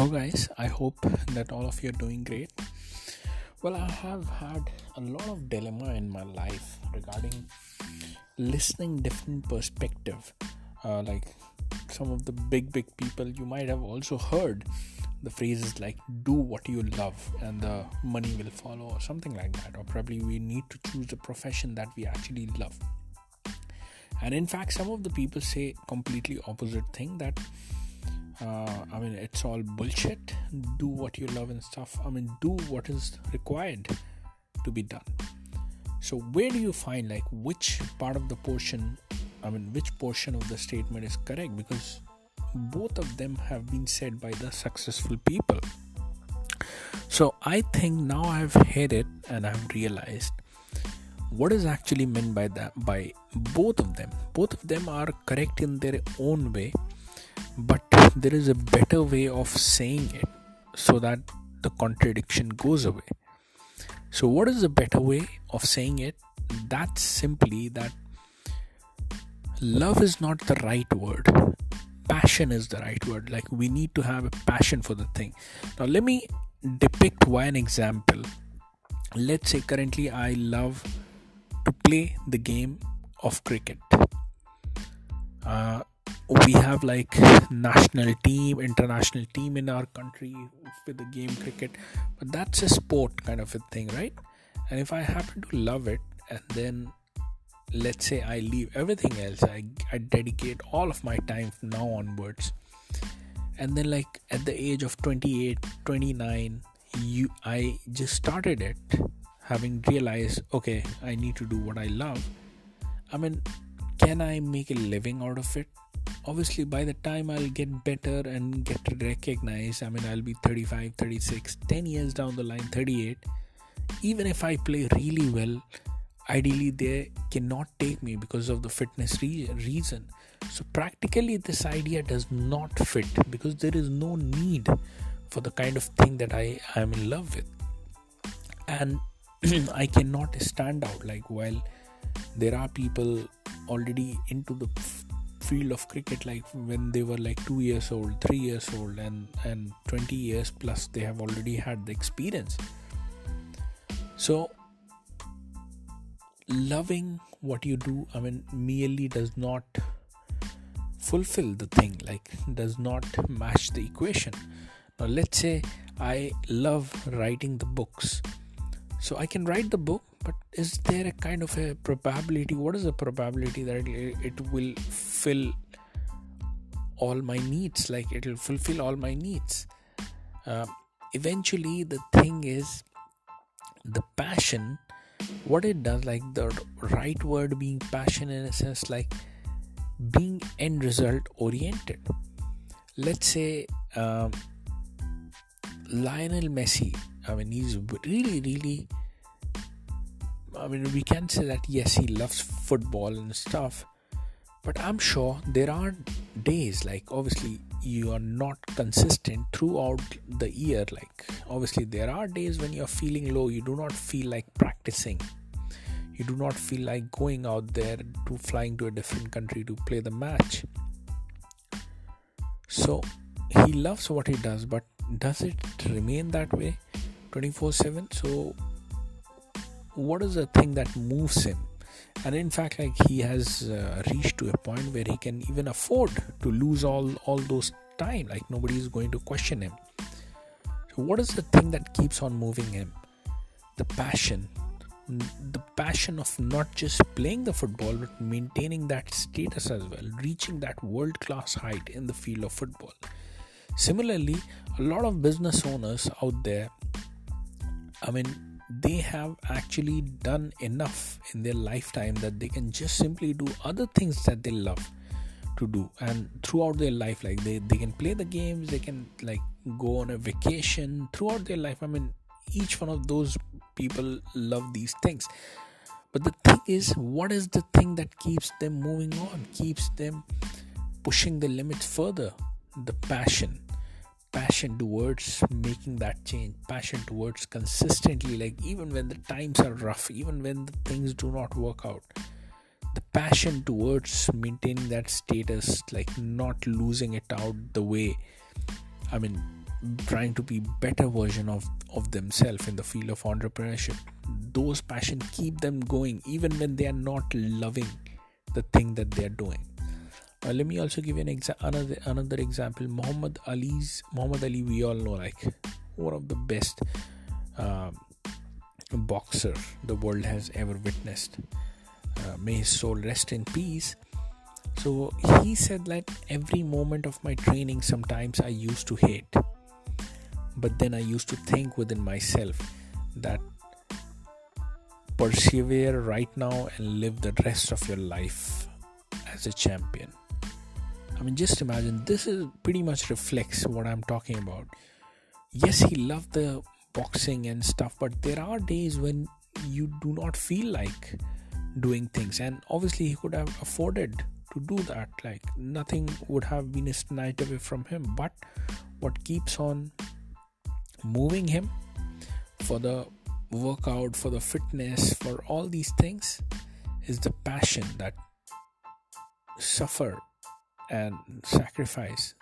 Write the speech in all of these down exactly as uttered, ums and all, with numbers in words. Hello guys, I hope that all of you are doing great. Well, I have had a lot of dilemma in my life regarding listening different perspective. Uh, like some of the big, big people you might have also heard the phrases like do what you love and the money will follow or something like that. Or probably we need to choose the profession that we actually love. And in fact, some of the people say completely opposite thing that Uh, I mean, it's all bullshit. Do what you love and stuff. I mean, do what is required to be done. So where do you find like which part of the portion, I mean, which portion of the statement is correct? Because both of them have been said by the successful people. So I think now I've heard it and I've realized what is actually meant by that, by both of them. Both of them are correct in their own way. But there is a better way of saying it so that the contradiction goes away. So what is the better way of saying it? That's simply that love is not the right word. Passion is the right word. Like we need to have a passion for the thing. Now let me depict why an example. Let's say currently I love to play the game of cricket. Uh, We have like national team, international team in our country with the game cricket. But that's a sport kind of a thing, right? And if I happen to love it and then let's say I leave everything else. I, I dedicate all of my time from now onwards. And then like at the age of twenty-eight, twenty-nine, you, I just started it having realized, okay, I need to do what I love. I mean, can I make a living out of it? Obviously, by the time I'll get better and get recognized, I mean, I'll be thirty-five, thirty-six, ten years down the line, thirty-eight. Even if I play really well, ideally, they cannot take me because of the fitness re- reason. So practically, this idea does not fit because there is no need for the kind of thing that I am in love with. And I cannot stand out. Like, while there are people already into the field of cricket like when they were like two years old, three years old and, and twenty years plus they have already had the experience. So loving what you do, I mean, merely does not fulfill the thing, like does not match the equation. Now let's say I love writing the books. So I can write the book, but is there a kind of a probability? What is the probability that it, it will fill all my needs? Like it will fulfill all my needs. Uh, eventually, the thing is the passion. What it does, like the right word being passion in a sense, like being end result oriented. Let's say um, Lionel Messi. I mean, he's really, really. I mean, we can say that yes, he loves football and stuff, but I'm sure there are days like obviously you are not consistent throughout the year. Like obviously there are days when you're feeling low, you do not feel like practicing, you do not feel like going out there to flying to a different country to play the match. So he loves what he does, but does it remain that way twenty-four seven? So what is the thing that moves him? And in fact, like he has uh, reached to a point where he can even afford to lose all, all those time. Like nobody is going to question him. So what is the thing that keeps on moving him? The passion. The passion of not just playing the football, but maintaining that status as well. Reaching that world-class height in the field of football. Similarly, a lot of business owners out there, I mean, they have actually done enough in their lifetime that they can just simply do other things that they love to do. And throughout their life, like they, they can play the games, they can like go on a vacation throughout their life. I mean, each one of those people love these things. But the thing is, what is the thing that keeps them moving on, keeps them pushing the limits further? The passion. Passion towards making that change, passion towards consistently, like even when the times are rough, even when the things do not work out, the passion towards maintaining that status, like not losing it out the way, I mean, trying to be better version of, of themselves in the field of entrepreneurship. Those passions keep them going even when they are not loving the thing that they are doing. Uh, let me also give you an exa- another another example. Muhammad Ali's Muhammad Ali, we all know, like one of the best uh, boxer the world has ever witnessed. Uh, may his soul rest in peace. So he said that every moment of my training, sometimes I used to hate, but then I used to think within myself that persevere right now and live the rest of your life as a champion. I mean, just imagine, this is pretty much reflects what I'm talking about. Yes, he loved the boxing and stuff, but there are days when you do not feel like doing things, and obviously he could have afforded to do that, like nothing would have been a snatched away from him, but what keeps on moving him for the workout, for the fitness, for all these things is the passion that suffer and sacrifice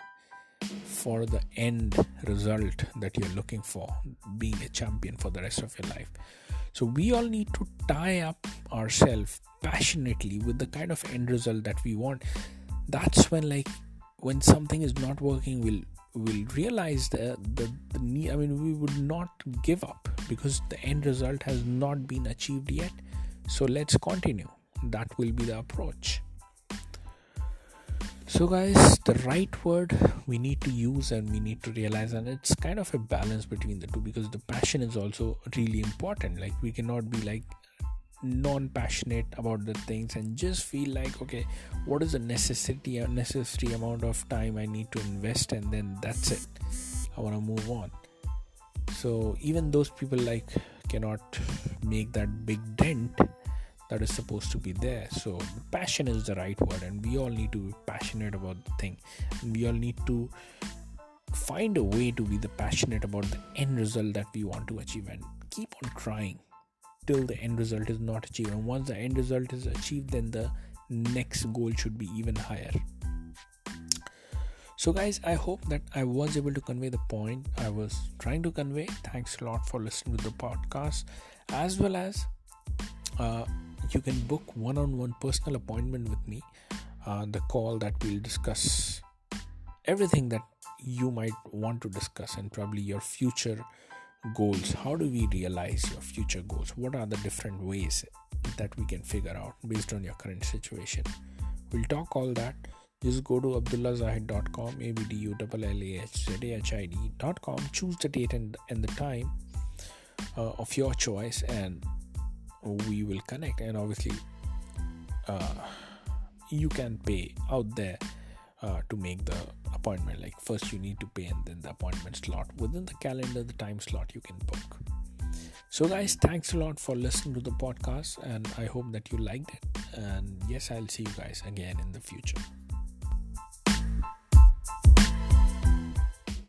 for the end result that you're looking for, being a champion for the rest of your life. So we all need to tie up ourselves passionately with the kind of end result that we want. That's when, like, when something is not working, we'll we'll realize the the, the need. I mean, we would not give up because the end result has not been achieved yet. So let's continue. That will be the approach. So guys, the right word we need to use and we need to realize, and it's kind of a balance between the two, because the passion is also really important. Like, we cannot be like non-passionate about the things and just feel like, okay, what is the necessity or necessary amount of time I need to invest, and then that's it, I want to move on. So even those people like cannot make that big dent that is supposed to be there. So passion is the right word, and we all need to be passionate about the thing, and we all need to find a way to be the passionate about the end result that we want to achieve, and keep on trying till the end result is not achieved. And once the end result is achieved, then the next goal should be even higher. So guys, I hope that I was able to convey the point I was trying to convey. Thanks a lot for listening to the podcast, as well as uh you can book one-on-one personal appointment with me, uh, the call that will discuss everything that you might want to discuss, and probably your future goals. How do we realize your future goals? What are the different ways that we can figure out based on your current situation? We'll talk all that. Just go to abdullah zahid dot com, A B D U L L A H Z A H I D dot com. Choose the date and, and the time uh, of your choice, and we will connect. And obviously uh, you can pay out there uh, to make the appointment. Like, first you need to pay, and then the appointment slot within the calendar, the time slot you can book. So guys, thanks a lot for listening to the podcast, and I hope that you liked it. And yes, I'll see you guys again in the future.